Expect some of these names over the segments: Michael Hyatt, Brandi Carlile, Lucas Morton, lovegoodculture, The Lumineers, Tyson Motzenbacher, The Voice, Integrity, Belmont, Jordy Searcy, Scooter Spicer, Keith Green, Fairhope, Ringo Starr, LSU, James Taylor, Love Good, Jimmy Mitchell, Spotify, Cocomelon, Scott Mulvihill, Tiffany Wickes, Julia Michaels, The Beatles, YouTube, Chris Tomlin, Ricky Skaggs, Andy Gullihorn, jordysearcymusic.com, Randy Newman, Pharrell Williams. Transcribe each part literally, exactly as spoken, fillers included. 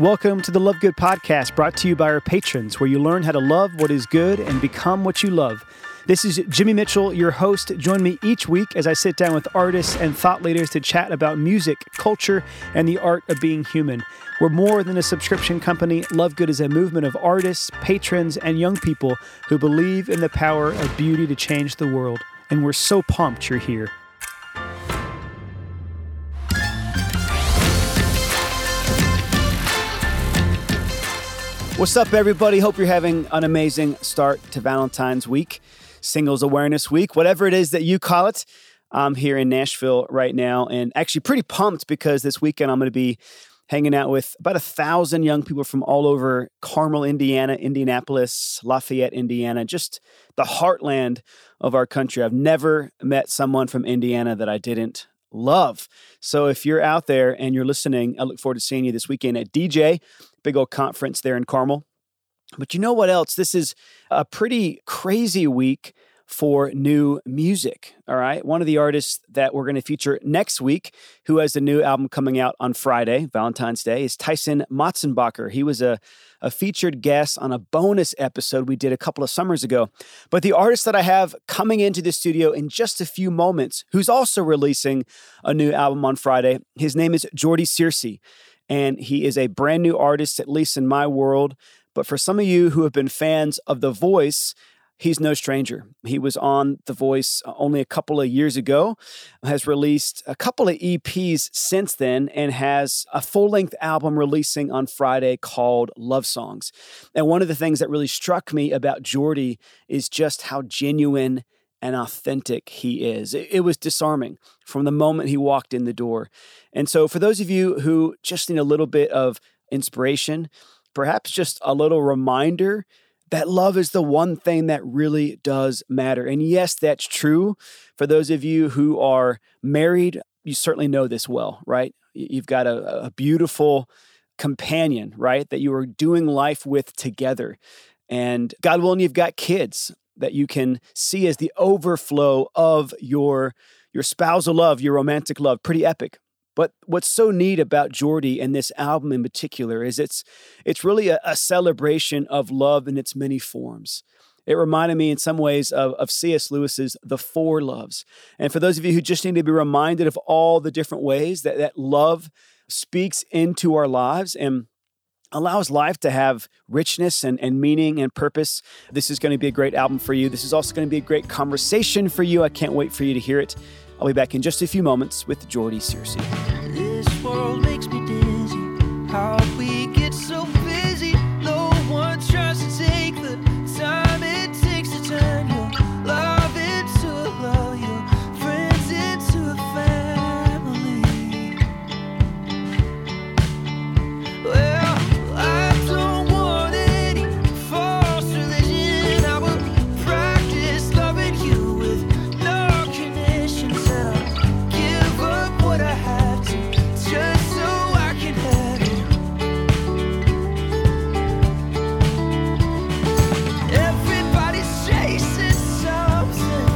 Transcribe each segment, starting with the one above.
Welcome to the Love Good podcast, brought to you by our patrons, where you learn how to love what is good and become what you love. This is Jimmy Mitchell, your host. Join me each week as I sit down with artists and thought leaders to chat about music, culture, and the art of being human. We're more than a subscription company. Love Good is a movement of artists, patrons, and young people who believe in the power of beauty to change the world. And we're so pumped you're here. What's up, everybody? Hope you're having an amazing start to Valentine's Week, Singles Awareness Week, whatever it is that you call it. I'm here in Nashville right now and actually pretty pumped because this weekend I'm going to be hanging out with about a thousand young people from all over Carmel, Indiana, Indianapolis, Lafayette, Indiana, just the heartland of our country. I've never met someone from Indiana that I didn't love. So if you're out there and you're listening, I look forward to seeing you this weekend at D J, big old conference there in Carmel. But you know what else? This is a pretty crazy week for new music, all right? One of the artists that we're going to feature next week, who has a new album coming out on Friday, Valentine's Day, is Tyson Motzenbacher. He was a, a featured guest on a bonus episode we did a couple of summers ago. But the artist that I have coming into the studio in just a few moments, who's also releasing a new album on Friday, his name is Jordy Searcy, and he is a brand new artist, at least in my world. But for some of you who have been fans of The Voice, he's no stranger. He was on The Voice only a couple of years ago, has released a couple of E Ps since then, and has a full-length album releasing on Friday called Love Songs. And one of the things that really struck me about Jordy is just how genuine and authentic he is. It was disarming from the moment he walked in the door. And so for those of you who just need a little bit of inspiration, perhaps just a little reminder that love is the one thing that really does matter. And yes, that's true. For those of you who are married, you certainly know this well, right? You've got a, a beautiful companion, right, that you are doing life with together. And God willing, you've got kids that you can see as the overflow of your, your spousal love, your romantic love. Pretty epic. But what's so neat about Jordy and this album in particular is it's it's really a, a celebration of love in its many forms. It reminded me in some ways of, of C S Lewis's The Four Loves. And for those of you who just need to be reminded of all the different ways that, that love speaks into our lives and allows life to have richness and, and meaning and purpose, this is going to be a great album for you. This is also going to be a great conversation for you. I can't wait for you to hear it. I'll be back in just a few moments with Jordy Searcy. This world makes me dizzy. How we get so busy. No one tries to take the time it takes to turn your love into a love, your friends into a family. Well, I don't want any false religion. I will practice loving you with no conditions. What I have to, just so I can have it. Everybody's chasing something,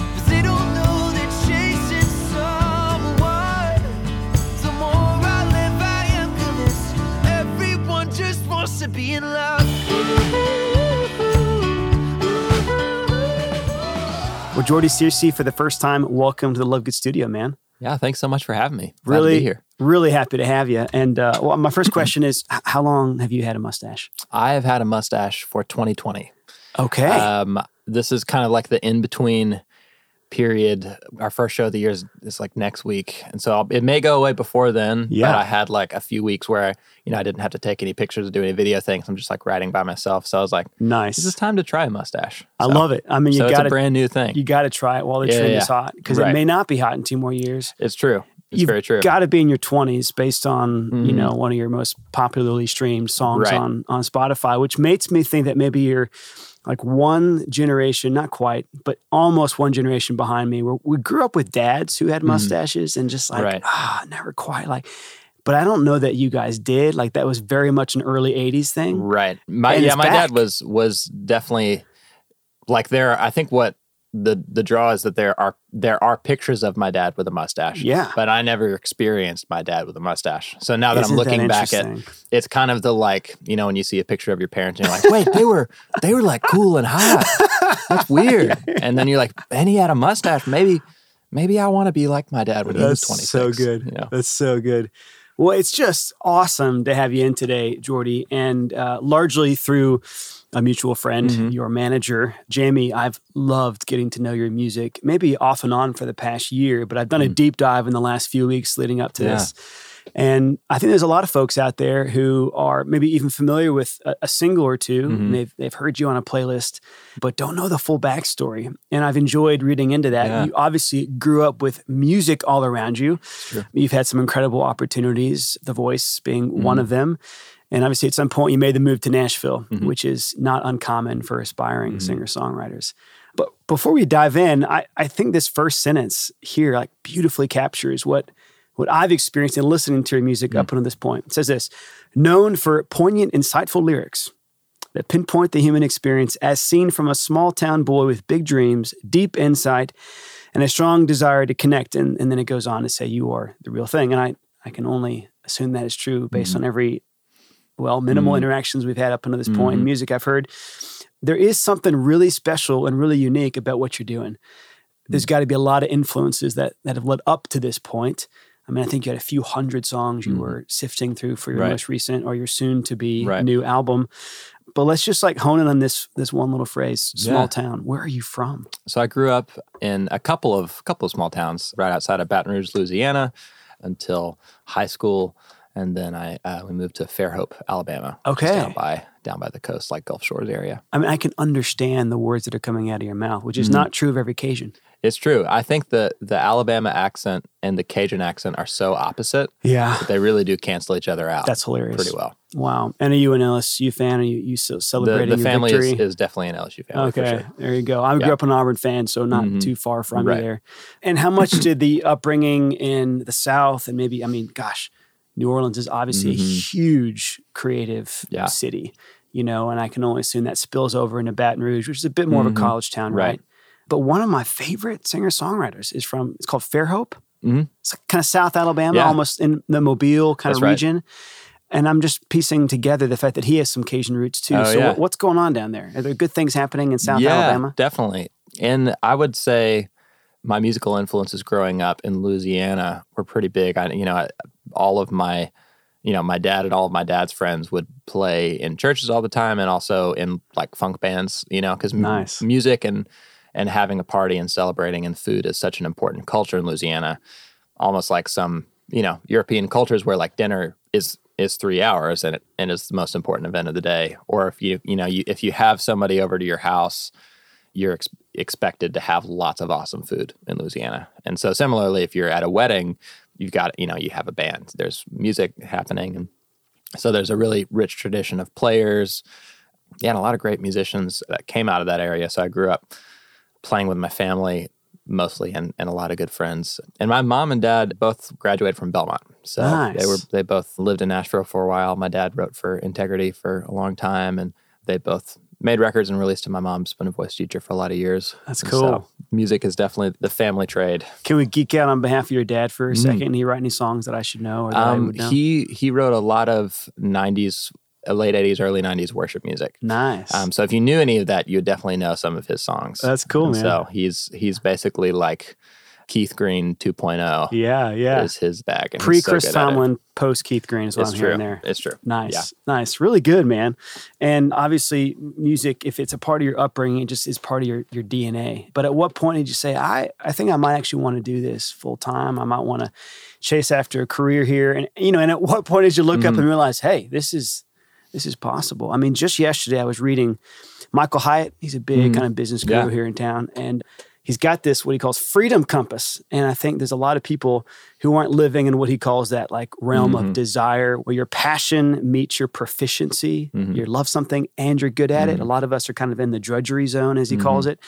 but they don't know they're chasing someone. The more I live, I am convinced everyone just wants to be in love. Well, Jordy Searcy, for the first time, welcome to the Love Good Studio, man. Yeah, thanks so much for having me. Glad really, to be here. Really happy to have you. And uh, well, my first question is, how long have you had a mustache? I have had a mustache for twenty twenty. Okay. Um, this is kind of like the in-between period. Our first show of the year is, is like next week. And so I'll, it may go away before then, yeah. But I had like a few weeks where I, you know, I didn't have to take any pictures or do any video things. I'm just like writing by myself. So I was like, nice. This is time to try a mustache. So, I love it. I mean, you so got it's a brand new thing. You got to try it while the yeah, trend yeah. is hot, because right. it may not be hot in two more years. It's true. It's You've very true. You've got to be in your twenties based on, mm-hmm. you know, one of your most popularly streamed songs right. on, on Spotify, which makes me think that maybe you're like one generation, not quite, but almost one generation behind me. Where we grew up with dads who had mustaches mm-hmm. and just like, right. ah, never quite like... But I don't know that you guys did. Like, that was very much an early eighties thing. Right. My, yeah, my back. dad was was definitely, like, there. I think what the the draw is that there are there are pictures of my dad with a mustache. Yeah. But I never experienced my dad with a mustache. So now that Isn't I'm looking that back at it's kind of the like, you know, when you see a picture of your parents and you're like, wait, they were they were like cool and hot. That's weird. Yeah, yeah. And then you're like, and he had a mustache. Maybe maybe I want to be like my dad when That's he was twenty-six. So good. You know? That's so good. Well, it's just awesome to have you in today, Jordy, and uh, largely through a mutual friend, mm-hmm. your manager, Jamie. I've loved getting to know your music, maybe off and on for the past year, but I've done mm. a deep dive in the last few weeks leading up to yeah. this. And I think there's a lot of folks out there who are maybe even familiar with a, a single or two. Mm-hmm. And they've they've heard you on a playlist, but don't know the full backstory. And I've enjoyed reading into that. Yeah. You obviously grew up with music all around you. Sure. You've had some incredible opportunities, The Voice being mm-hmm. one of them. And obviously at some point you made the move to Nashville, mm-hmm. which is not uncommon for aspiring mm-hmm. singer-songwriters. But before we dive in, I, I think this first sentence here like beautifully captures what what I've experienced in listening to your music mm. up until this point. It says this: known for poignant, insightful lyrics that pinpoint the human experience as seen from a small town boy with big dreams, deep insight, and a strong desire to connect. And, and then it goes on to say, you are the real thing. And I, I can only assume that is true based mm. on every, well, minimal mm. interactions we've had up until this mm. point in music I've heard. There is something really special and really unique about what you're doing. There's mm. got to be a lot of influences that, that have led up to this point. I mean, I think you had a few hundred songs you mm. were sifting through for your right. most recent or your soon-to-be right. new album. But let's just like hone in on this this one little phrase, small yeah. town. Where are you from? So I grew up in a couple of couple of small towns right outside of Baton Rouge, Louisiana, until high school. And then I uh, we moved to Fairhope, Alabama. Okay. Down by, down by the coast, like Gulf Shores area. I mean, I can understand the words that are coming out of your mouth, which is mm-hmm. not true of every Cajun. It's true. I think the, the Alabama accent and the Cajun accent are so opposite. Yeah. That they really do cancel each other out. That's hilarious. Pretty well. Wow. And are you an L S U fan? Are you, you so celebrating the, the your family victory? Is, is definitely an L S U family. Okay. For sure. There you go. I yeah. grew up an Auburn fan, so not mm-hmm. too far from right. you there. And how much did the upbringing in the South and maybe, I mean, gosh, New Orleans is obviously mm-hmm. a huge creative yeah. city, you know, and I can only assume that spills over into Baton Rouge, which is a bit more mm-hmm. of a college town, right? right? But one of my favorite singer-songwriters is from, it's called Fairhope. Mm-hmm. It's kind of South Alabama, yeah. almost in the Mobile kind That's of region. Right. And I'm just piecing together the fact that he has some Cajun roots too. Oh, so yeah. what's going on down there? Are there good things happening in South yeah, Alabama? Definitely. And I would say my musical influences growing up in Louisiana were pretty big. I, you know, I, all of my, you know, my dad and all of my dad's friends would play in churches all the time and also in like funk bands, you know, because nice. m- music and... and having a party and celebrating and food is such an important culture in Louisiana, almost like some, you know, European cultures where like dinner is is three hours and it, and it's the most important event of the day. Or if you, you know, you, if you have somebody over to your house, you're ex- expected to have lots of awesome food in Louisiana. And so similarly, if you're at a wedding, you've got, you know, you have a band, there's music happening. And so there's a really rich tradition of players. Yeah, and a lot of great musicians that came out of that area. So I grew up playing with my family mostly and, and a lot of good friends. And my mom and dad both graduated from Belmont. So nice. they were they both lived in Nashville for a while. My dad wrote for Integrity for a long time, and they both made records and released to my mom's been a voice teacher for a lot of years. That's and cool. So music is definitely the family trade. Can we geek out on behalf of your dad for a mm. second? Did he write any songs that I should know? Or that um, I would know? He, he wrote a lot of nineties late eighties, early nineties worship music. Nice. Um, so if you knew any of that, you'd definitely know some of his songs. That's cool, and man. So he's he's basically like Keith Green two point oh. Yeah, yeah. Is his bag. And Pre-Chris so Tomlin, post-Keith Green is what it's I'm true. hearing there. It's true. Nice, yeah. nice. Really good, man. And obviously music, if it's a part of your upbringing, it just is part of your, your D N A. But at what point did you say, I, I think I might actually want to do this full-time. I might want to chase after a career here. And, you know, and at what point did you look mm-hmm. up and realize, hey, this is... This is possible. I mean, just yesterday I was reading Michael Hyatt. He's a big mm. kind of business guru yeah. here in town. And he's got this, what he calls freedom compass. And I think there's a lot of people who aren't living in what he calls that like realm mm-hmm. of desire where your passion meets your proficiency. Mm-hmm. You love something and you're good at mm-hmm. it. A lot of us are kind of in the drudgery zone, as he mm-hmm. calls it.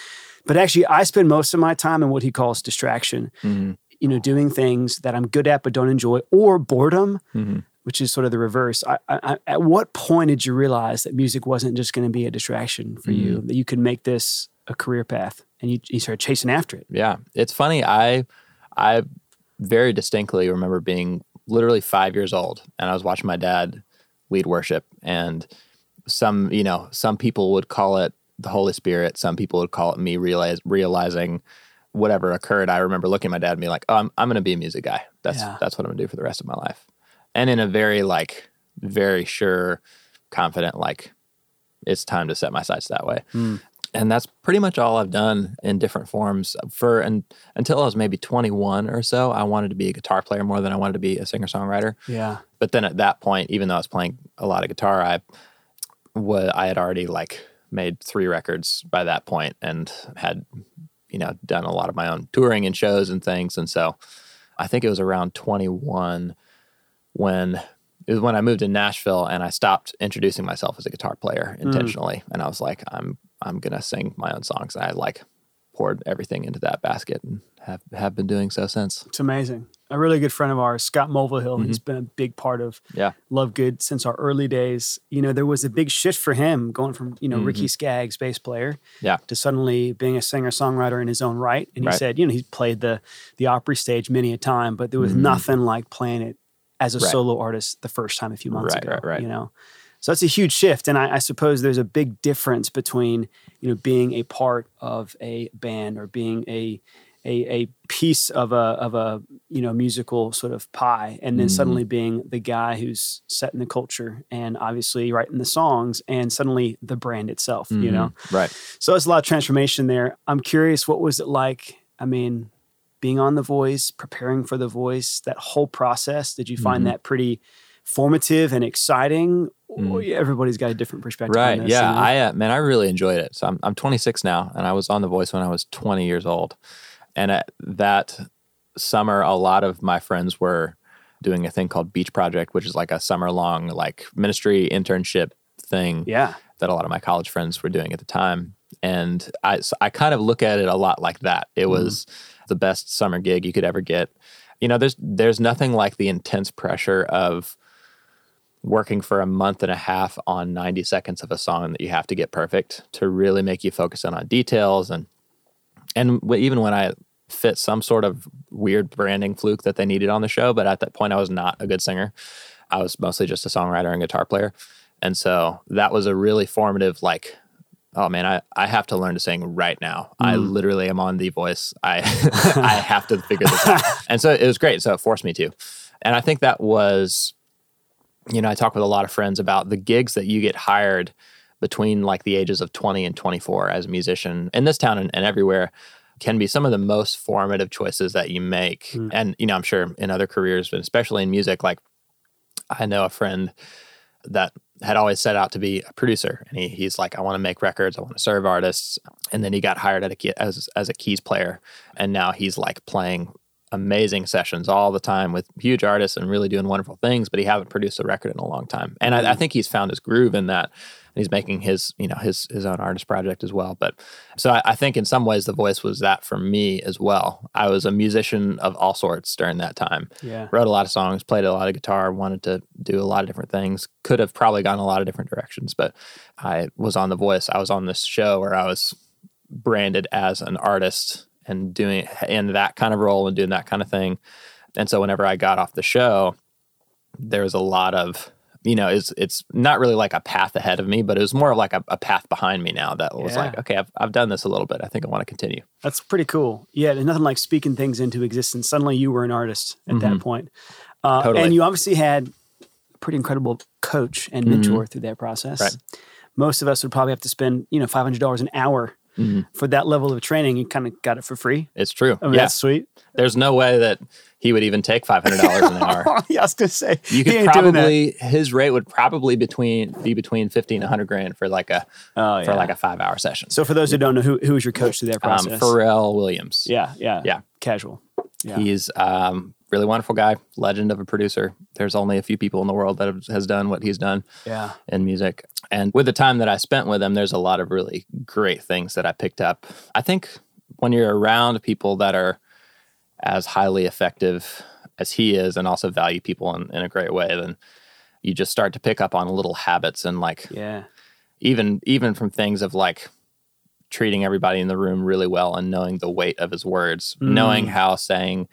But actually, I spend most of my time in what he calls distraction. Mm-hmm. You know, doing things that I'm good at but don't enjoy, or boredom. Mm-hmm. Which is sort of the reverse. I, I, at what point did you realize that music wasn't just going to be a distraction for mm-hmm. you, that you could make this a career path? and you, you started chasing after it. Yeah. It's funny. I I very distinctly remember being literally five years old, and I was watching my dad lead worship, and some, you know, some people would call it the Holy Spirit. Some people would call it me realize, realizing whatever occurred. I remember looking at my dad and being like, oh, I'm, I'm going to be a music guy. That's yeah. that's what I'm going to do for the rest of my life. And in a very, like, very sure, confident, like, it's time to set my sights that way. Mm. And that's pretty much all I've done in different forms. For and until I was maybe twenty-one or so, I wanted to be a guitar player more than I wanted to be a singer-songwriter. Yeah. But then at that point, even though I was playing a lot of guitar, I, was, I had already, like, made three records by that point and had, you know, done a lot of my own touring and shows and things. And so I think it was around twenty-one when... It was when I moved to Nashville and I stopped introducing myself as a guitar player intentionally. Mm. And I was like, I'm I'm going to sing my own songs. And I, like, poured everything into that basket and have, have been doing so since. It's amazing. A really good friend of ours, Scott Mulvihill, mm-hmm. who's been a big part of yeah. Love Good since our early days. You know, there was a big shift for him going from, you know, mm-hmm. Ricky Skaggs, bass player, yeah. to suddenly being a singer-songwriter in his own right. And he right. said, you know, he played the, the Opry stage many a time, but there was mm-hmm. nothing like playing it as a right. solo artist the first time a few months right, ago, right, right. you know? So that's a huge shift. And I, I suppose there's a big difference between, you know, being a part of a band or being a a, a piece of a, of a, you know, musical sort of pie, and then mm-hmm. suddenly being the guy who's setting the culture and obviously writing the songs and suddenly the brand itself, mm-hmm. you know? Right. So it's a lot of transformation there. I'm curious, what was it like? I mean... Being on The Voice, preparing for The Voice, that whole process, did you find mm-hmm. that pretty formative and exciting? Mm. Oh, yeah, everybody's got a different perspective right. on this. Yeah, you know? I, uh, man, I really enjoyed it. So I'm, I'm twenty-six now, and I was on The Voice when I was twenty years old. And at that summer, a lot of my friends were doing a thing called Beach Project, which is like a summer-long like ministry internship thing yeah. that a lot of my college friends were doing at the time. And I, so I kind of look at it a lot like that. It mm. was... the best summer gig you could ever get. You know, there's there's nothing like the intense pressure of working for a month and a half on ninety seconds of a song that you have to get perfect to really make you focus in on details. And and even when I fit some sort of weird branding fluke that they needed on the show, but at that point I was not a good singer. I was mostly just a songwriter and guitar player. And so that was a really formative, like, oh man, I, I have to learn to sing right now. Mm. I literally am on The Voice. I I have to figure this out. And so it was great. So it forced me to. And I think that was, you know, I talk with a lot of friends about the gigs that you get hired between like the ages of twenty and twenty-four as a musician in this town and, and everywhere can be some of the most formative choices that you make. Mm. And, you know, I'm sure in other careers, but especially in music, like I know a friend that had always set out to be a producer. And he, he's like, I want to make records. I want to serve artists. And then he got hired at a key, as as a keys player. And now he's like playing amazing sessions all the time with huge artists and really doing wonderful things, but he hasn't produced a record in a long time. And I, I think he's found his groove in that. And he's making his, you know, his his own artist project as well. But so I, I think in some ways The Voice was that for me as well. I was a musician of all sorts during that time. Yeah. Wrote a lot of songs, played a lot of guitar, wanted to do a lot of different things. Could have probably gone a lot of different directions, but I was on The Voice. I was on this show where I was branded as an artist and doing in that kind of role and doing that kind of thing. And so whenever I got off the show, there was a lot of, you know, it's it's not really like a path ahead of me, but it was more like a, a path behind me now that was yeah. like, okay, I've I've done this a little bit. I think I want to continue. That's pretty cool. Yeah, there's nothing like speaking things into existence. Suddenly you were an artist at mm-hmm. that point. Uh, totally. And you obviously had a pretty incredible coach and mentor mm-hmm. through that process. Right. Most of us would probably have to spend, you know, five hundred dollars an hour mm-hmm. for that level of training. You kind of got it for free. It's true. I mean, yeah. That's sweet. There's no way that he would even take five hundred dollars an hour. Yeah, I was going to say, you could probably, his rate would probably between be between fifty and one hundred grand for like a oh, yeah. for like a five hour session. So for those who don't know, who who was your coach through that process? Um, Pharrell Williams. Yeah, yeah, yeah. Casual. Yeah. He's um really wonderful guy, legend of a producer. There's only a few people in the world that have, has done what he's done. Yeah. in music. And with the time that I spent with him, there's a lot of really great things that I picked up. I think when you're around people that are as highly effective as he is and also value people in, in a great way, then you just start to pick up on little habits and like yeah. even even from things of like treating everybody in the room really well and knowing the weight of his words, mm. knowing how saying,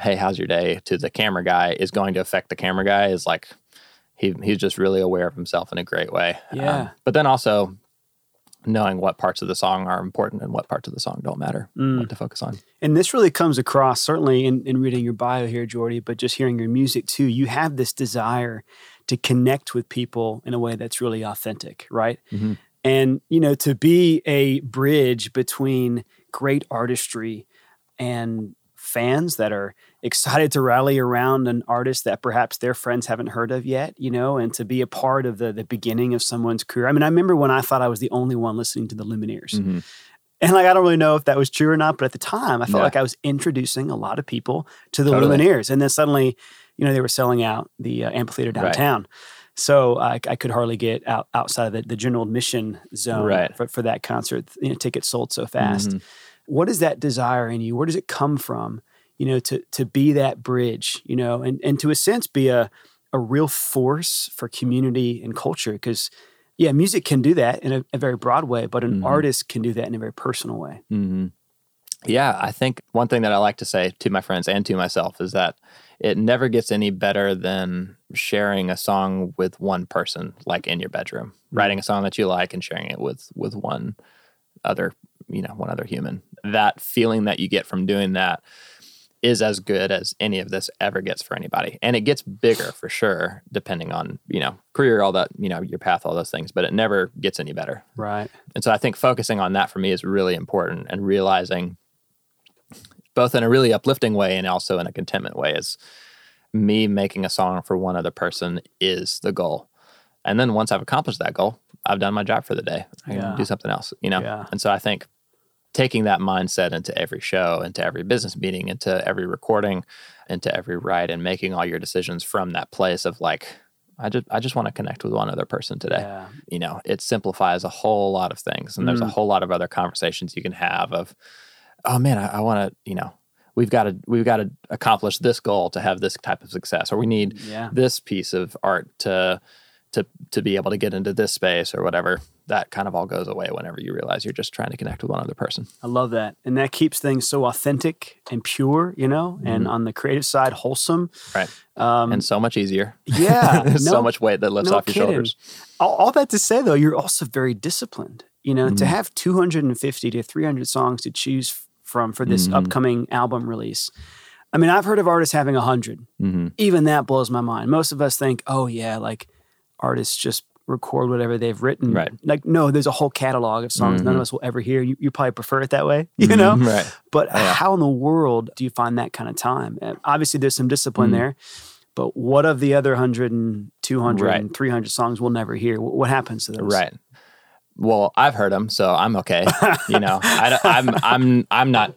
hey, how's your day to the camera guy is going to affect the camera guy is like, he he's just really aware of himself in a great way. Yeah. Um, but then also knowing what parts of the song are important and what parts of the song don't matter, mm. what to focus on. And this really comes across, certainly in, in reading your bio here, Jordy, but just hearing your music too, you have this desire to connect with people in a way that's really authentic, right? Mm-hmm. And, you know, to be a bridge between great artistry and fans that are excited to rally around an artist that perhaps their friends haven't heard of yet, you know, and to be a part of the the beginning of someone's career. I mean, I remember when I thought I was the only one listening to The Lumineers. Mm-hmm. And like, I don't really know if that was true or not, but at the time, I felt yeah. like I was introducing a lot of people to The totally. Lumineers. And then suddenly, you know, they were selling out the uh, amphitheater downtown. Right. So I, I could hardly get out outside of the, the general admission zone right. for, for that concert. You know, tickets sold so fast. Mm-hmm. What is that desire in you? Where does it come from? You know, to to be that bridge, you know, and, and to a sense be a, a real force for community and culture. Because, yeah, music can do that in a, a very broad way, but an mm-hmm. artist can do that in a very personal way. Mm-hmm. Yeah, I think one thing that I like to say to my friends and to myself is that it never gets any better than sharing a song with one person, like in your bedroom, mm-hmm. writing a song that you like and sharing it with with one other, you know, one other human. That feeling that you get from doing that is as good as any of this ever gets for anybody. And it gets bigger for sure, depending on, you know, career, all that, you know, your path, all those things, but it never gets any better. Right. And so I think focusing on that for me is really important, and realizing both in a really uplifting way and also in a contentment way is me making a song for one other person is the goal. And then once I've accomplished that goal, I've done my job for the day. I yeah. can do something else, you know? Yeah. And so I think taking that mindset into every show, into every business meeting, into every recording, into every write, and making all your decisions from that place of like, I just I just want to connect with one other person today. Yeah. You know, it simplifies a whole lot of things. And mm. there's a whole lot of other conversations you can have of, oh man, I, I want to, you know, we've got to we've got to accomplish this goal to have this type of success, or we need yeah. this piece of art to to to be able to get into this space or whatever. That kind of all goes away whenever you realize you're just trying to connect with one other person. I love that. And that keeps things so authentic and pure, you know, mm-hmm. and on the creative side, wholesome. Right. Um, and so much easier. Yeah. There's no, so much weight that lifts no off your kidding. shoulders. All, all that to say, though, you're also very disciplined, you know, mm-hmm. to have two hundred fifty to three hundred songs to choose f- from for this mm-hmm. upcoming album release. I mean, I've heard of artists having one hundred. Mm-hmm. Even that blows my mind. Most of us think, oh, yeah, like artists just record whatever they've written. Right. Like, no, there's a whole catalog of songs mm-hmm. none of us will ever hear. You, you probably prefer it that way, you know? Mm-hmm. Right. But yeah. how in the world do you find that kind of time? And obviously, there's some discipline mm-hmm. there, but what of the other one hundred and two hundred right. and three hundred songs we'll never hear? What, what happens to those? Right. Well, I've heard them, so I'm okay. You know, I, I'm, I'm, I'm not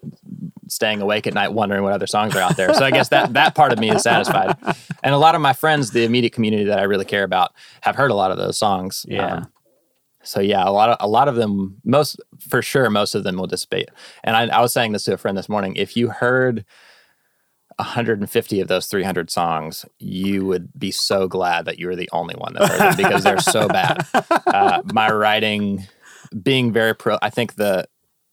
staying awake at night wondering what other songs are out there. So I guess that that part of me is satisfied. And a lot of my friends, the immediate community that I really care about, have heard a lot of those songs. Yeah. Um, so yeah, a lot of a lot of them, most for sure, most of them will dissipate. And I, I was saying this to a friend this morning. If you heard one hundred fifty of those three hundred songs, you would be so glad that you were the only one that heard them because they're so bad. Uh, my writing, being very pro, I think the.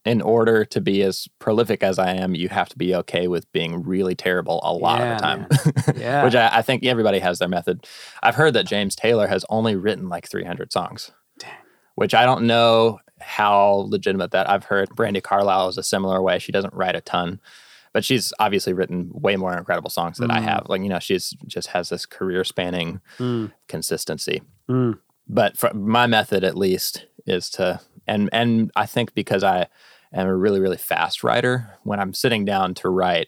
In order to be as prolific as I am, you have to be okay with being really terrible a lot yeah, of the time, yeah. which I, I think everybody has their method. I've heard that James Taylor has only written like three hundred songs, Dang. which I don't know how legitimate that. I've heard Brandi Carlile is a similar way. She doesn't write a ton, but she's obviously written way more incredible songs than mm. I have. Like, you know, she's just has this career spanning mm. consistency. Mm. But for my method, at least, is to, and and I think because I, I'm a really, really fast writer. When I'm sitting down to write,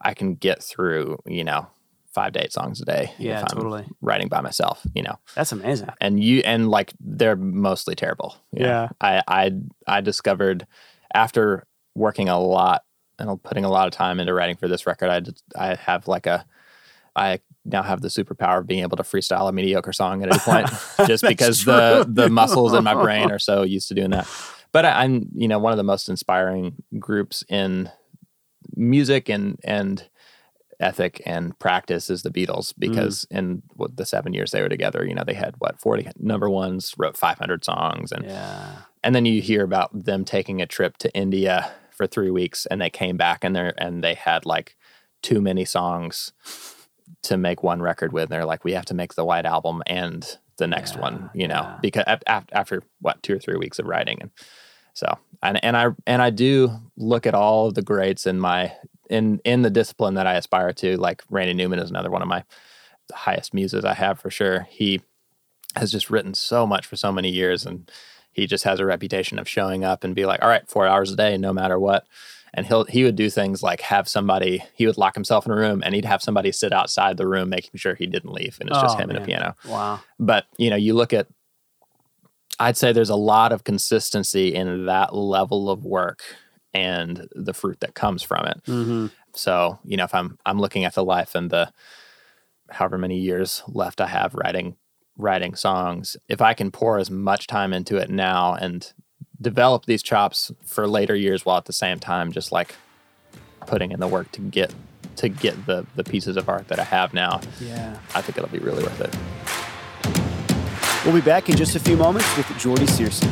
I can get through, you know, five to eight songs a day. Yeah, if I'm totally. Writing by myself, you know. That's amazing. And you and like they're mostly terrible. Yeah. Know? I I I discovered after working a lot and putting a lot of time into writing for this record, I just, I have like a I now have the superpower of being able to freestyle a mediocre song at any point, just because true. the the muscles in my brain are so used to doing that. But I'm, you know, one of the most inspiring groups in music and and ethic and practice is the Beatles, because mm. in what, the seven years they were together, you know, they had, what, forty number ones, wrote five hundred songs. And yeah. And then you hear about them taking a trip to India for three weeks and they came back and they and they had like too many songs to make one record with. And they're like, we have to make the White Album and the next yeah, one, you know, yeah. because after, after what, two or three weeks of writing. And so, and, and I, and I do look at all of the greats in my, in, in the discipline that I aspire to, like Randy Newman is another one of my highest muses I have for sure. He has just written so much for so many years and he just has a reputation of showing up and be like, all right, four hours a day, no matter what. And he'll, he would do things like have somebody, he would lock himself in a room and he'd have somebody sit outside the room, making sure he didn't leave. And it's oh, just him man. and a piano. Wow. But, you know, you look at, I'd say there's a lot of consistency in that level of work and the fruit that comes from it. Mm-hmm. So, you know, if I'm, I'm looking at the life and the, however many years left I have writing, writing songs, if I can pour as much time into it now and develop these chops for later years while at the same time just like putting in the work to get to get the the pieces of art that I have now, yeah, I think it'll be really worth it. We'll be back in just a few moments with Jordy Searcy.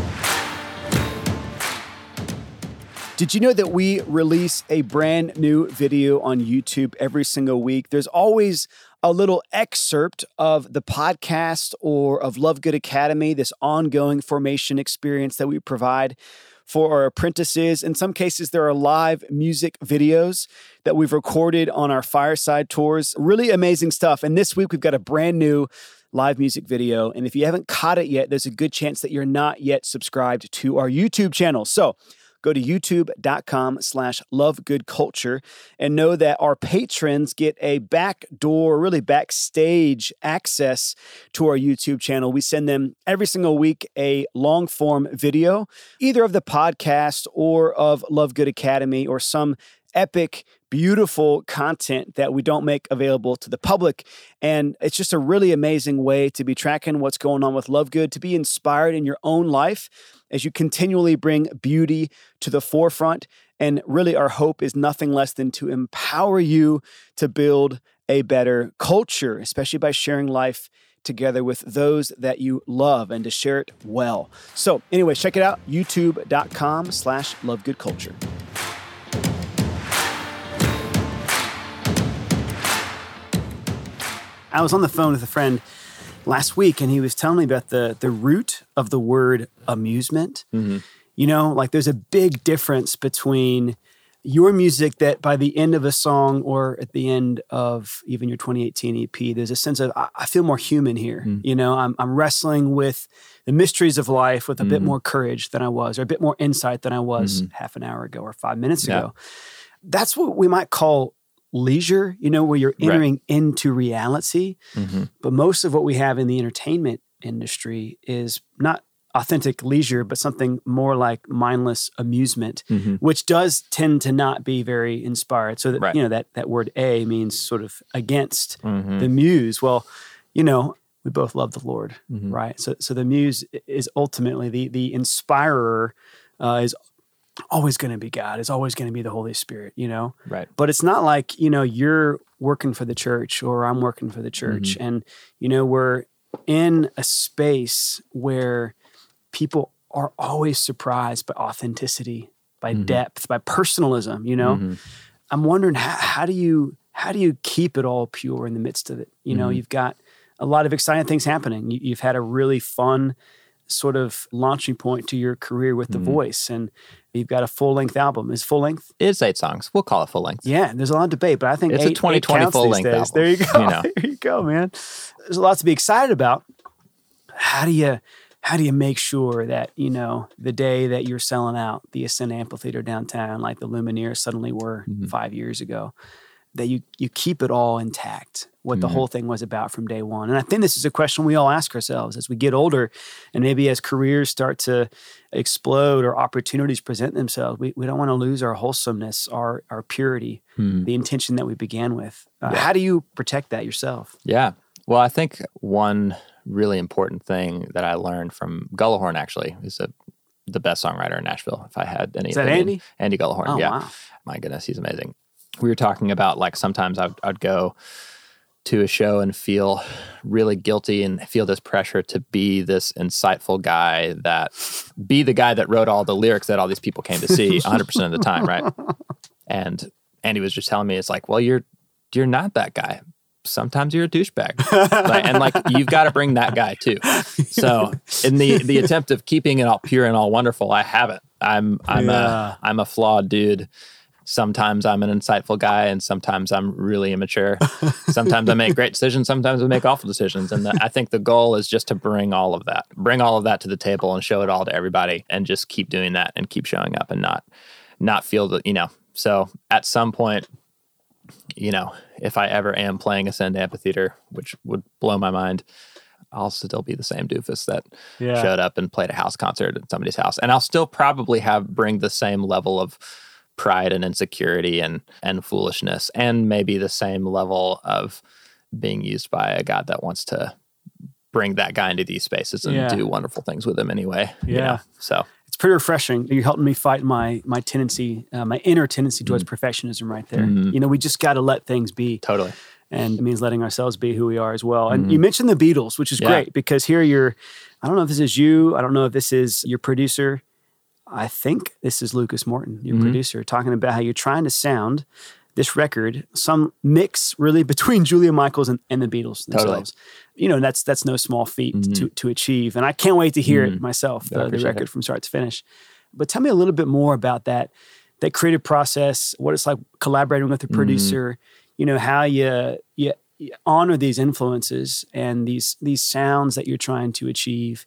Did you know that we release a brand new video on YouTube every single week? There's always a little excerpt of the podcast or of Love Good Academy, this ongoing formation experience that we provide for our apprentices. In some cases, there are live music videos that we've recorded on our fireside tours. Really amazing stuff. And this week, we've got a brand new live music video. And if you haven't caught it yet, there's a good chance that you're not yet subscribed to our YouTube channel. So go to youtube.com slash lovegoodculture and know that our patrons get a backdoor, really backstage access to our YouTube channel. We send them every single week a long-form video, either of the podcast or of Love Good Academy or some epic, beautiful content that we don't make available to the public. And it's just a really amazing way to be tracking what's going on with Love Good, to be inspired in your own life as you continually bring beauty to the forefront. And really our hope is nothing less than to empower you to build a better culture, especially by sharing life together with those that you love and to share it well. So anyway, check it out, youtube.com slash lovegoodculture. I was on the phone with a friend last week, and he was telling me about the the root of the word amusement. Mm-hmm. You know, like there's a big difference between your music that by the end of a song or at the end of even your twenty eighteen E P, there's a sense of, I, I feel more human here. Mm-hmm. You know, I'm, I'm wrestling with the mysteries of life with a mm-hmm. bit more courage than I was, or a bit more insight than I was mm-hmm. half an hour ago or five minutes yeah. ago. That's what we might call leisure, you know, where you're entering right. into reality. Mm-hmm. But most of what we have in the entertainment industry is not authentic leisure, but something more like mindless amusement, mm-hmm. which does tend to not be very inspired. So that, right. you know, that, that word a means sort of against mm-hmm. the muse. Well, you know, we both love the Lord, mm-hmm. right? So, so the muse is ultimately the, the inspirer uh, is always going to be God. It's always going to be the Holy Spirit, you know? Right. But it's not like, you know, you're working for the church or I'm working for the church. Mm-hmm. And, you know, we're in a space where people are always surprised by authenticity, by mm-hmm. depth, by personalism, you know? Mm-hmm. I'm wondering how, how do you, how do you keep it all pure in the midst of it? You mm-hmm. know, you've got a lot of exciting things happening. You, you've had a really fun sort of launching point to your career with The mm-hmm. Voice, and you've got a full-length album. Is full-length? It's eight songs. We'll call it full-length. Yeah, there's a lot of debate, but I think it's eight, a twenty twenty full-length album. There you go. You know. There you go, man. There's a lot to be excited about. How do you how do you make sure that, you know, the day that you're selling out the Ascend Amphitheater downtown, like the Lumineers suddenly were mm-hmm. five years ago, that you you keep it all intact, what mm-hmm. the whole thing was about from day one? And I think this is a question we all ask ourselves as we get older, and maybe as careers start to explode or opportunities present themselves, we, we don't want to lose our wholesomeness, our our purity, mm. the intention that we began with. Uh, yeah. How do you protect that yourself? Yeah. Well, I think one really important thing that I learned from Gullihorn, actually, is a the best songwriter in Nashville, if I had any. Is that Andy? Andy Gullihorn, oh, yeah. Wow. My goodness, he's amazing. We were talking about like sometimes I'd, I'd go to a show and feel really guilty and feel this pressure to be this insightful guy that, be the guy that wrote all the lyrics that all these people came to see one hundred percent of the time, right? And Andy was just telling me, it's like, well, you're you're not that guy. Sometimes you're a douchebag. Like, and like, you've got to bring that guy too. So in the the attempt of keeping it all pure and all wonderful, I haven't. I'm I'm yeah. a I'm a flawed dude. Sometimes I'm an insightful guy, and sometimes I'm really immature. Sometimes I make great decisions. Sometimes I make awful decisions. And the, I think the goal is just to bring all of that, bring all of that to the table, and show it all to everybody, and just keep doing that, and keep showing up, and not, not feel that, you know. So at some point, you know, if I ever am playing Ascend Amphitheater, which would blow my mind, I'll still be the same doofus that yeah. showed up and played a house concert at somebody's house, and I'll still probably have bring the same level of pride and insecurity and and foolishness, and maybe the same level of being used by a God that wants to bring that guy into these spaces and yeah. do wonderful things with him anyway. Yeah. You know? So it's pretty refreshing. You helped me fight my my tendency, uh, my inner tendency towards mm. perfectionism right there. Mm-hmm. You know, we just got to let things be. Totally. And it means letting ourselves be who we are as well. And mm-hmm. you mentioned the Beatles, which is yeah. great, because here you're, I don't know if this is you, I don't know if this is your producer, I think this is Lucas Morton, your mm-hmm. producer, talking about how you're trying to sound this record, some mix really between Julia Michaels and, and the Beatles themselves. Totally. You know, that's that's no small feat mm-hmm. to, to achieve. And I can't wait to hear mm-hmm. it myself, the, the record it. from start to finish. But tell me a little bit more about that, that creative process, what it's like collaborating with a producer, mm-hmm. you know, how you, you, you honor these influences and these these sounds that you're trying to achieve,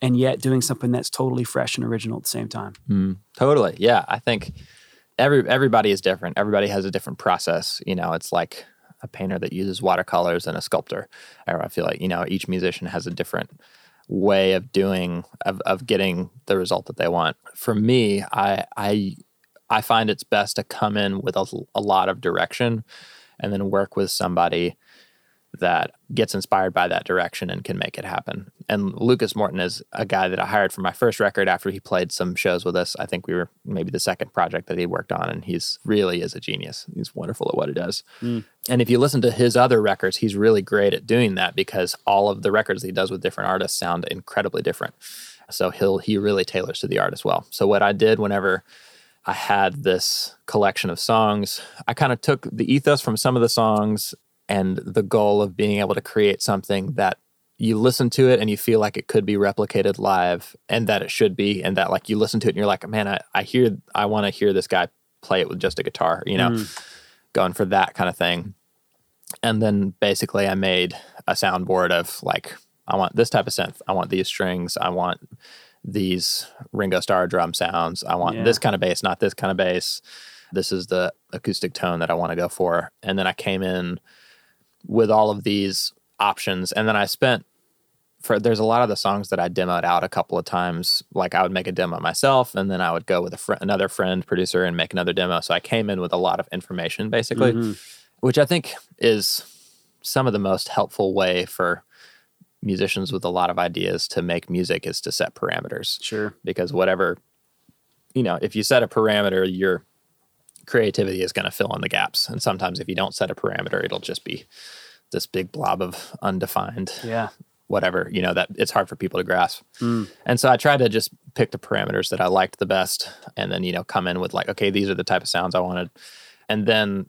and yet doing something that's totally fresh and original at the same time. Mm, totally, yeah. I think every everybody is different. Everybody has a different process. You know, it's like a painter that uses watercolors and a sculptor. I feel like, you know, each musician has a different way of doing, of, of getting the result that they want. For me, I I, I find it's best to come in with a, a lot of direction and then work with somebody that gets inspired by that direction and can make it happen. And Lucas Morton is a guy that I hired for my first record after he played some shows with us. I think we were maybe the second project that he worked on, and he's really is a genius. He's wonderful at what he does. Mm. And if you listen to his other records, he's really great at doing that, because all of the records that he does with different artists sound incredibly different. So he'll he really tailors to the artist well. So what I did whenever I had this collection of songs, I kind of took the ethos from some of the songs and the goal of being able to create something that you listen to it and you feel like it could be replicated live, and that it should be, and that like you listen to it and you're like, man, I, I hear, I want to hear this guy play it with just a guitar, you know, mm. going for that kind of thing. And then basically I made a soundboard of like, I want this type of synth. I want these strings. I want these Ringo Starr drum sounds. I want yeah. this kind of bass, not this kind of bass. This is the acoustic tone that I want to go for. And then I came in with all of these options. And then I spent, for there's a lot of the songs that I demoed out a couple of times. Like I would make a demo myself, and then I would go with a fr- another friend producer and make another demo. So I came in with a lot of information basically, mm-hmm. which I think is some of the most helpful way for musicians with a lot of ideas to make music, is to set parameters. Sure. Because whatever, you know, if you set a parameter, you're creativity is going to fill in the gaps. And sometimes if you don't set a parameter, it'll just be this big blob of undefined yeah. whatever, you know, that it's hard for people to grasp. Mm. And so I tried to just pick the parameters that I liked the best, and then, you know, come in with like, okay, these are the type of sounds I wanted. And then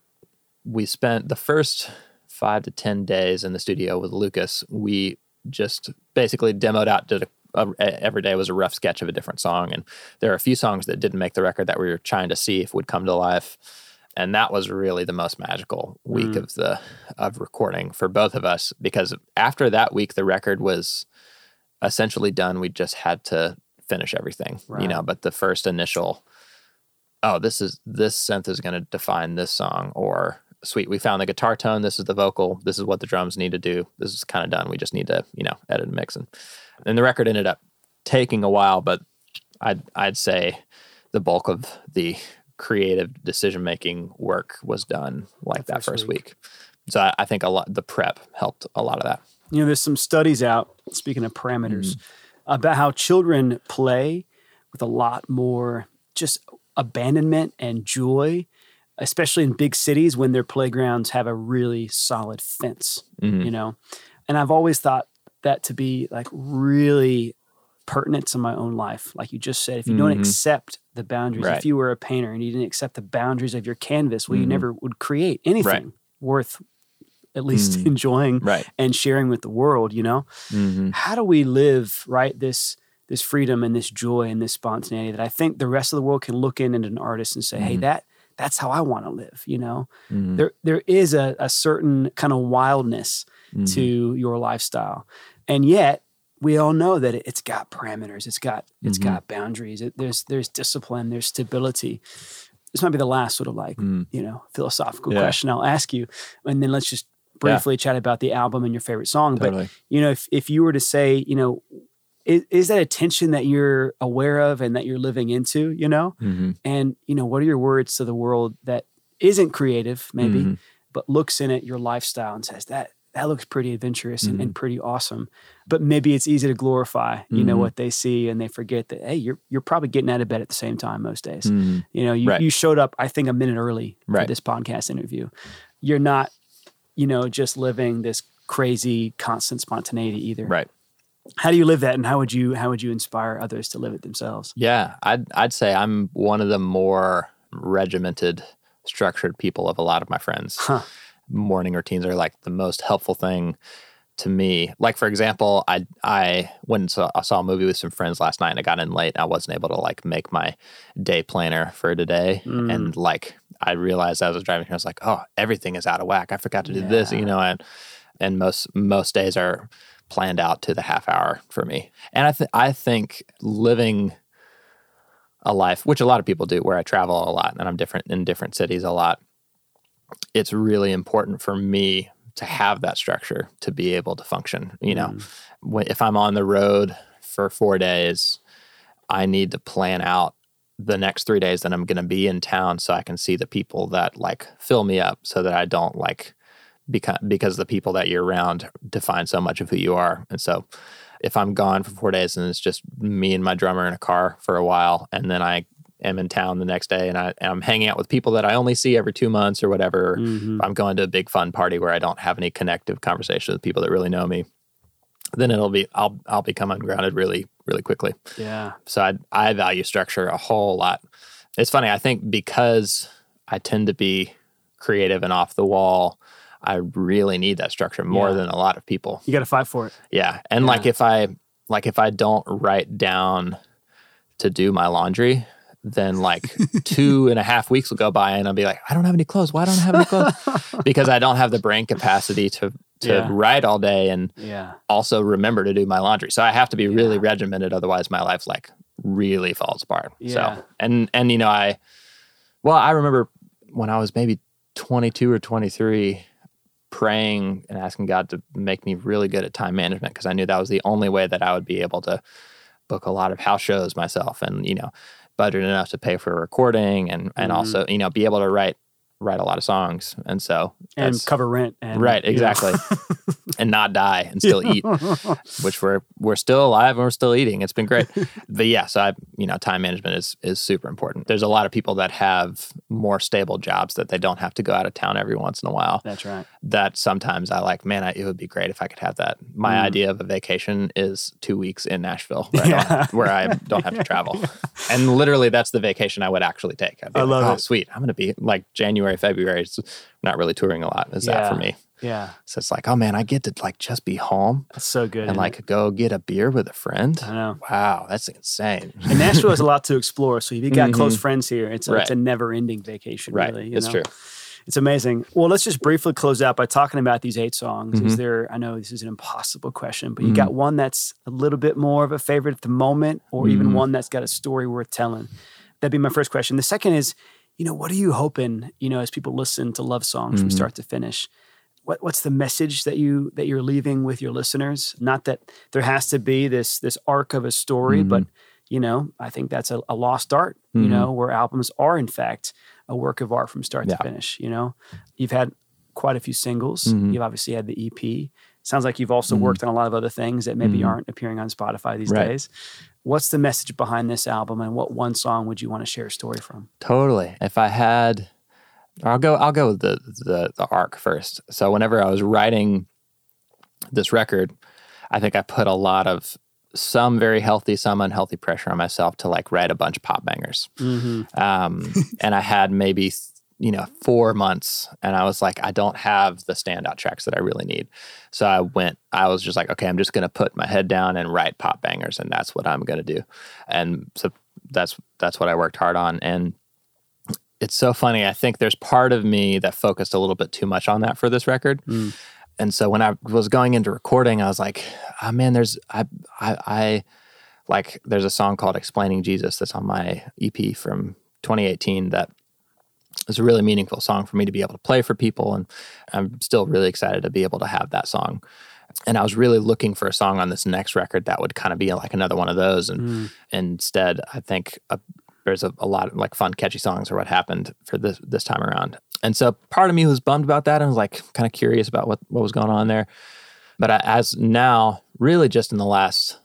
we spent the first five to ten days in the studio with Lucas. We just basically demoed out, did a Uh, every day was a rough sketch of a different song, and there are a few songs that didn't make the record that we were trying to see if would come to life. And that was really the most magical week mm. of the of recording for both of us, because after that week the record was essentially done. We just had to finish everything, right. you know, but the first initial, oh, this is this synth is going to define this song, or sweet, we found the guitar tone, this is the vocal, this is what the drums need to do, this is kind of done, we just need to, you know, edit and mix. And And the record ended up taking a while, but I'd, I'd say the bulk of the creative decision-making work was done like that first week. So I, I think a lot the prep helped a lot of that. You know, there's some studies out, speaking of parameters, mm. about how children play with a lot more just abandonment and joy especially in big cities when their playgrounds have a really solid fence, mm-hmm. you know? And I've always thought that to be like really pertinent to my own life. Like you just said, if you mm-hmm. don't accept the boundaries, right. if you were a painter and you didn't accept the boundaries of your canvas, well, mm-hmm. you never would create anything right. worth at least mm-hmm. enjoying right. and sharing with the world, you know? Mm-hmm. How do we live, right, this this freedom and this joy and this spontaneity that I think the rest of the world can look in at an artist and say, mm-hmm. hey, that that's how I want to live, you know? Mm-hmm. There there is a, a certain kind of wildness mm-hmm. to your lifestyle. And yet, we all know that it, it's got parameters. It's got it's mm-hmm. got boundaries. It, there's there's discipline. There's stability. This might be the last sort of like, mm. you know, philosophical yeah. question I'll ask you. And then let's just briefly yeah. chat about the album and your favorite song. Totally. But, you know, if, if you were to say, you know, Is, is that a tension that you're aware of and that you're living into, you know? Mm-hmm. And, you know, what are your words to the world that isn't creative, maybe, mm-hmm. but looks in at your lifestyle and says, that that looks pretty adventurous mm-hmm. and, and pretty awesome. But maybe it's easy to glorify, you mm-hmm. know, what they see, and they forget that, hey, you're you're probably getting out of bed at the same time most days. Mm-hmm. You know, you, right. you showed up, I think, a minute early right. for this podcast interview. You're not, you know, just living this crazy, constant spontaneity either. Right. How do you live that, and how would you how would you inspire others to live it themselves? Yeah, I'd I'd say I'm one of the more regimented, structured people of a lot of my friends. Huh. Morning routines are like the most helpful thing to me. Like, for example, I I went and saw, I saw a movie with some friends last night, and I got in late, and I wasn't able to like make my day planner for today, mm. and like I realized as I was driving here, I was like, oh, everything is out of whack. I forgot to do yeah. this, you know, and and most most days are planned out to the half hour for me. And I, th- I think living a life, which a lot of people do, where I travel a lot and I'm different in different cities a lot, it's really important for me to have that structure to be able to function. You know, mm. when, if I'm on the road for four days, I need to plan out the next three days that I'm going to be in town so I can see the people that like fill me up, so that I don't like Because, because the people that you're around define so much of who you are. And so if I'm gone for four days and it's just me and my drummer in a car for a while, and then I am in town the next day and, I, and I'm hanging out with people that I only see every two months or whatever, mm-hmm. I'm going to a big fun party where I don't have any connective conversation with people that really know me, then it'll be, I'll I'll become ungrounded really, really quickly. Yeah. So I I value structure a whole lot. It's funny, I think because I tend to be creative and off the wall, I really need that structure more yeah. than a lot of people. You got to fight for it. Yeah. And yeah. like if I like if I don't write down to do my laundry, then like two and a half weeks will go by and I'll be like, I don't have any clothes. Why don't I have any clothes? Because I don't have the brain capacity to, to yeah. write all day and yeah. also remember to do my laundry. So I have to be yeah. really regimented. Otherwise, my life like really falls apart. Yeah. So and, and, you know, I, well, I remember when I was maybe twenty-two or twenty-three, praying and asking God to make me really good at time management, because I knew that was the only way that I would be able to book a lot of house shows myself, and, you know, budget enough to pay for recording and, and mm-hmm. also, you know, be able to write write a lot of songs, and so and cover rent and right exactly yeah. and not die and still eat, which we're we're still alive and we're still eating. It's been great. But yeah, so I you know time management is is super important. There's a lot of people that have more stable jobs that they don't have to go out of town every once in a while. That's right. That sometimes I like, man, I, it would be great if I could have that. My mm. idea of a vacation is two weeks in Nashville where, yeah. I, don't, where I don't have to travel, yeah. and literally that's the vacation I would actually take. I'd be I like, love oh, it. Sweet, I'm gonna be like January, February, it's not really touring a lot. Is yeah. that for me? Yeah. So it's like, oh man, I get to like just be home. That's so good. And like it? Go get a beer with a friend. I know. Wow, that's insane. And Nashville has a lot to explore. So if you got mm-hmm. close friends here, it's a, right. it's a never-ending vacation. Right. Really, you it's know? True. It's amazing. Well, let's just briefly close out by talking about these eight songs. Mm-hmm. Is there? I know this is an impossible question, but you mm-hmm. got one that's a little bit more of a favorite at the moment, or mm-hmm. even one that's got a story worth telling. That'd be my first question. The second is, you know, what are you hoping, you know, as people listen to love songs mm-hmm. from start to finish? What what's the message that you that you're leaving with your listeners? Not that there has to be this this arc of a story, mm-hmm. but you know, I think that's a, a lost art, mm-hmm. you know, where albums are in fact a work of art from start yeah. to finish. You know, you've had quite a few singles. Mm-hmm. You've obviously had the E P. Sounds like you've also mm-hmm. worked on a lot of other things that maybe mm-hmm. aren't appearing on Spotify these right. days. What's the message behind this album, and what one song would you want to share a story from? Totally. If I had I'll go. I'll go with the, the the arc first. So whenever I was writing this record, I think I put a lot of some very healthy, some unhealthy pressure on myself to like write a bunch of pop bangers. Mm-hmm. Um, and I had maybe you know four months, and I was like, I don't have the standout tracks that I really need. So I went. I was just like, okay, I'm just going to put my head down and write pop bangers, and that's what I'm going to do. And so that's that's what I worked hard on. And it's so funny. I think there's part of me that focused a little bit too much on that for this record. Mm. And so when I was going into recording, I was like, oh man, there's, I, I, I, like, there's a song called Explaining Jesus that's on my E P from twenty eighteen that is a really meaningful song for me to be able to play for people. And I'm still really excited to be able to have that song. And I was really looking for a song on this next record that would kind of be like another one of those. And, mm. and instead, I think, a, There's a, a lot of like fun, catchy songs or what happened for this this time around. And so part of me was bummed about that. I was like kind of curious about what, what was going on there. But I, as now, really just in the last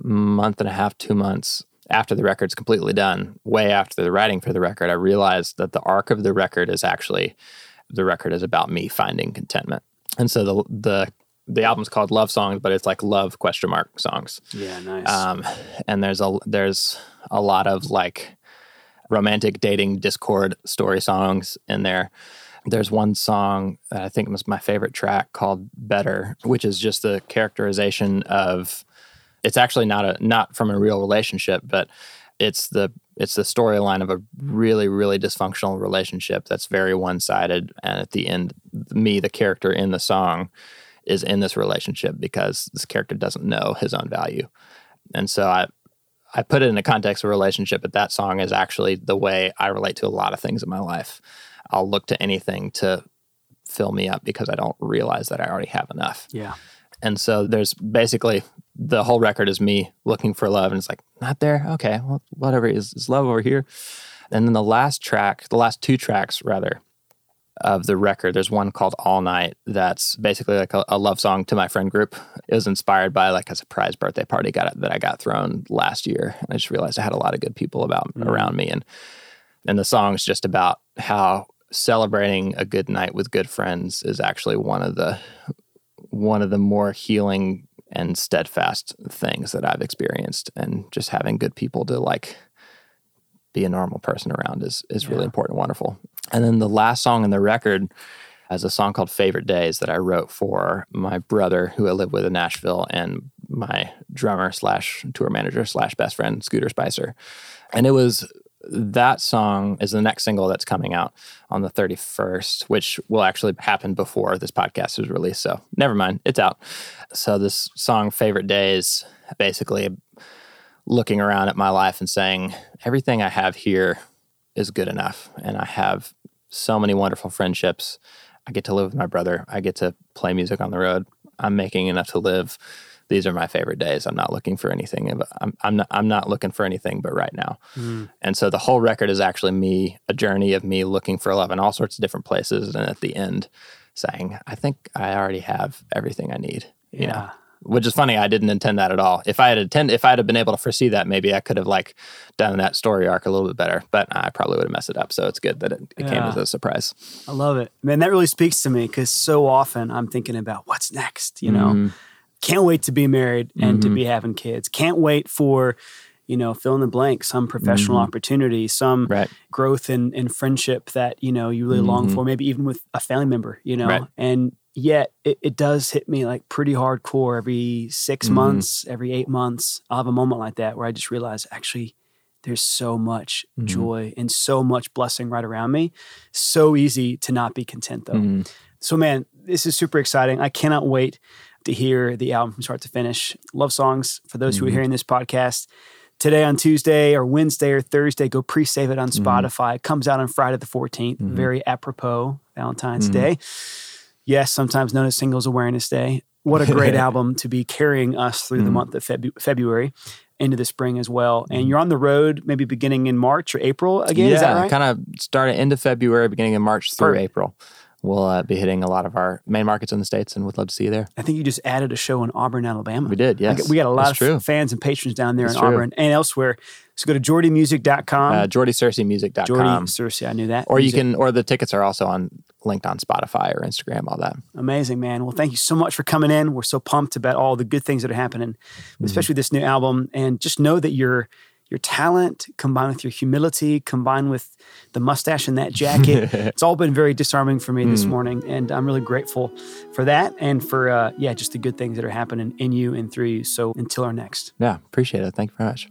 month and a half, two months after the record's completely done, way after the writing for the record, I realized that the arc of the record is actually, the record is about me finding contentment. And so the the the album's called Love Songs, but it's like love question mark songs. Yeah, nice. Um, and there's a there's a lot of like romantic dating Discord story songs in there. There's one song that I think was my favorite track called Better, which is just the characterization of, it's actually not a not from a real relationship, but it's the it's the storyline of a really, really dysfunctional relationship that's very one-sided. And at the end, me, the character in the song, is in this relationship because this character doesn't know his own value. And so I I put it in the context of a relationship, but that song is actually the way I relate to a lot of things in my life. I'll look to anything to fill me up because I don't realize that I already have enough. Yeah. And so there's basically, the whole record is me looking for love, and it's like, not there? Okay, well, whatever, is, is love over here? And then the last track, the last two tracks, rather, of the record, there's one called All Night that's basically like a, a love song to my friend group. It was inspired by like a surprise birthday party got that I got thrown last year. And I just realized I had a lot of good people about mm. around me. And and the song's just about how celebrating a good night with good friends is actually one of the one of the more healing and steadfast things that I've experienced. And just having good people to like be a normal person around is is yeah. really important and wonderful. And then the last song in the record is a song called Favorite Days that I wrote for my brother who I live with in Nashville and my drummer slash tour manager slash best friend, Scooter Spicer. And it was, that song is the next single that's coming out on the thirty-first, which will actually happen before this podcast is released. So never mind, it's out. So this song, Favorite Days, basically looking around at my life and saying, everything I have here is good enough. And I have so many wonderful friendships. I get to live with my brother. I get to play music on the road. I'm making enough to live. These are my favorite days. I'm not looking for anything. I'm, I'm, not, I'm not looking for anything but right now. Mm. And so the whole record is actually me, a journey of me looking for love in all sorts of different places. And at the end saying, I think I already have everything I need. Yeah. You know? Which is funny, I didn't intend that at all. If I had attend, if I had been able to foresee that, maybe I could have like done that story arc a little bit better. But I probably would have messed it up. So it's good that it, it yeah. came as a surprise. I love it, man. That really speaks to me because so often I'm thinking about what's next. You know, mm-hmm. can't wait to be married and mm-hmm. to be having kids. Can't wait for, you know, fill in the blank, some professional mm-hmm. opportunity, some right. growth in in friendship that you know you really mm-hmm. long for. Maybe even with a family member. You know, right. and. Yet it, it does hit me like pretty hardcore every six mm. months, every eight months. I'll have a moment like that where I just realize actually there's so much mm. joy and so much blessing right around me. So easy to not be content though. Mm. So man, this is super exciting. I cannot wait to hear the album from start to finish. Love Songs. For those mm. who are hearing this podcast today on Tuesday or Wednesday or Thursday, go pre-save it on Spotify. Mm. It comes out on Friday the fourteenth, mm. very apropos Valentine's mm. Day. Yes, sometimes known as Singles Awareness Day. What a great album to be carrying us through mm. the month of Feb- February into the spring as well. And you're on the road maybe beginning in March or April again, yeah, is that right? Yeah, kind of started into February, beginning in March through Perfect. April. we'll uh, be hitting a lot of our main markets in the States, and we'd love to see you there. I think you just added a show in Auburn, Alabama. We did, yes. We got a lot That's of true. fans and patrons down there That's in true. Auburn and elsewhere. So go to jordy music dot com. Uh, Jordy Searcy music dot com. Jordy Searcy, I knew that. Or music. you can, or the tickets are also on linked on Spotify or Instagram, all that. Amazing, man. Well, thank you so much for coming in. We're so pumped about all the good things that are happening, mm-hmm. especially this new album. And just know that you're Your talent combined with your humility, combined with the mustache and that jacket. It's all been very disarming for me this mm. morning. And I'm really grateful for that and for, uh, yeah, just the good things that are happening in you and through you. So until our next. Yeah, appreciate it. Thank you very much.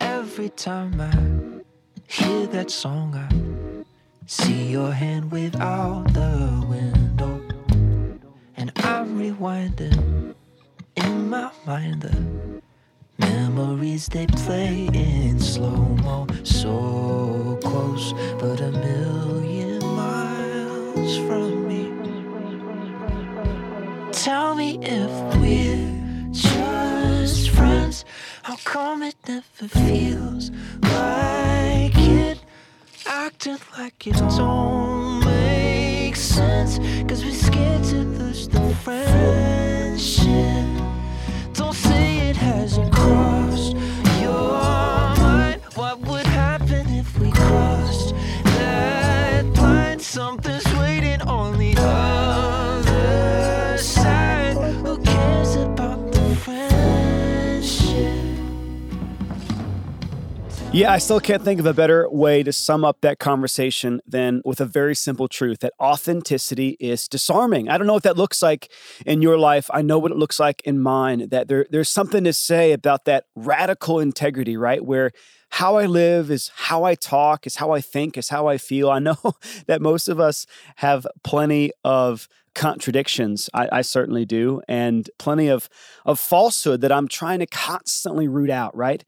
Every time I hear that song, I see your hand without the window. And I rewind it in my mind. The memories, they play in slow-mo. So close, but a million miles from me. Tell me if we're just friends. How come it never feels like it? Acting like it don't make sense, 'cause we're scared to lose the friendship. Don't say it hasn't crossed your mind. What would happen if we crossed that line? Something's waiting on the other side. Who cares about the friendship? Yeah, I still can't think of a better way to sum up that conversation than with a very simple truth, that authenticity is disarming. I don't know what that looks like in your life. I know what it looks like in mine, that there, there's something to say about that radical integrity, right? Where how I live is how I talk, is how I think, is how I feel. I know that most of us have plenty of contradictions. I, I certainly do. And plenty of, of falsehood that I'm trying to constantly root out, right?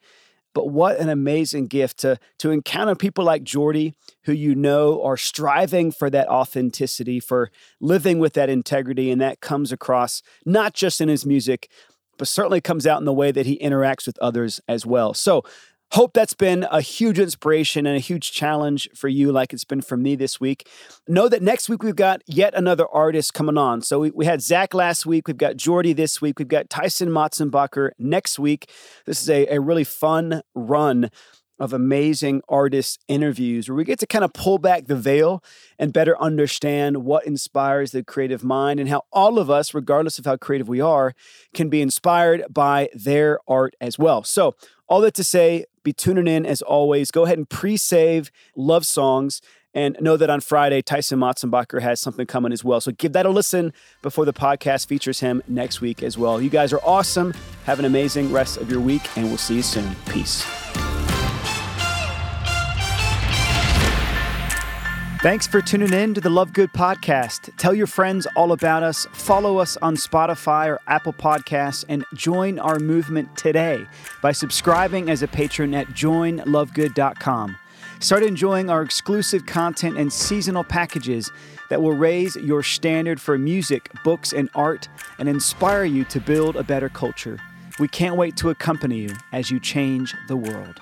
But what an amazing gift to, to encounter people like Jordy, who you know are striving for that authenticity, for living with that integrity, and that comes across not just in his music, but certainly comes out in the way that he interacts with others as well. So hope that's been a huge inspiration and a huge challenge for you, like it's been for me this week. Know that next week we've got yet another artist coming on. So we, we had Zach last week. We've got Jordy this week. We've got Tyson Motzenbacher next week. This is a, a really fun run of amazing artist interviews where we get to kind of pull back the veil and better understand what inspires the creative mind and how all of us, regardless of how creative we are, can be inspired by their art as well. So all that to say, be tuning in as always. Go ahead and pre-save Love Songs and know that on Friday, Tyson Motzenbacher has something coming as well. So give that a listen before the podcast features him next week as well. You guys are awesome. Have an amazing rest of your week, and we'll see you soon. Peace. Thanks for tuning in to the Love Good podcast. Tell your friends all about us. Follow us on Spotify or Apple Podcasts and join our movement today by subscribing as a patron at join love good dot com. Start enjoying our exclusive content and seasonal packages that will raise your standard for music, books, and art and inspire you to build a better culture. We can't wait to accompany you as you change the world.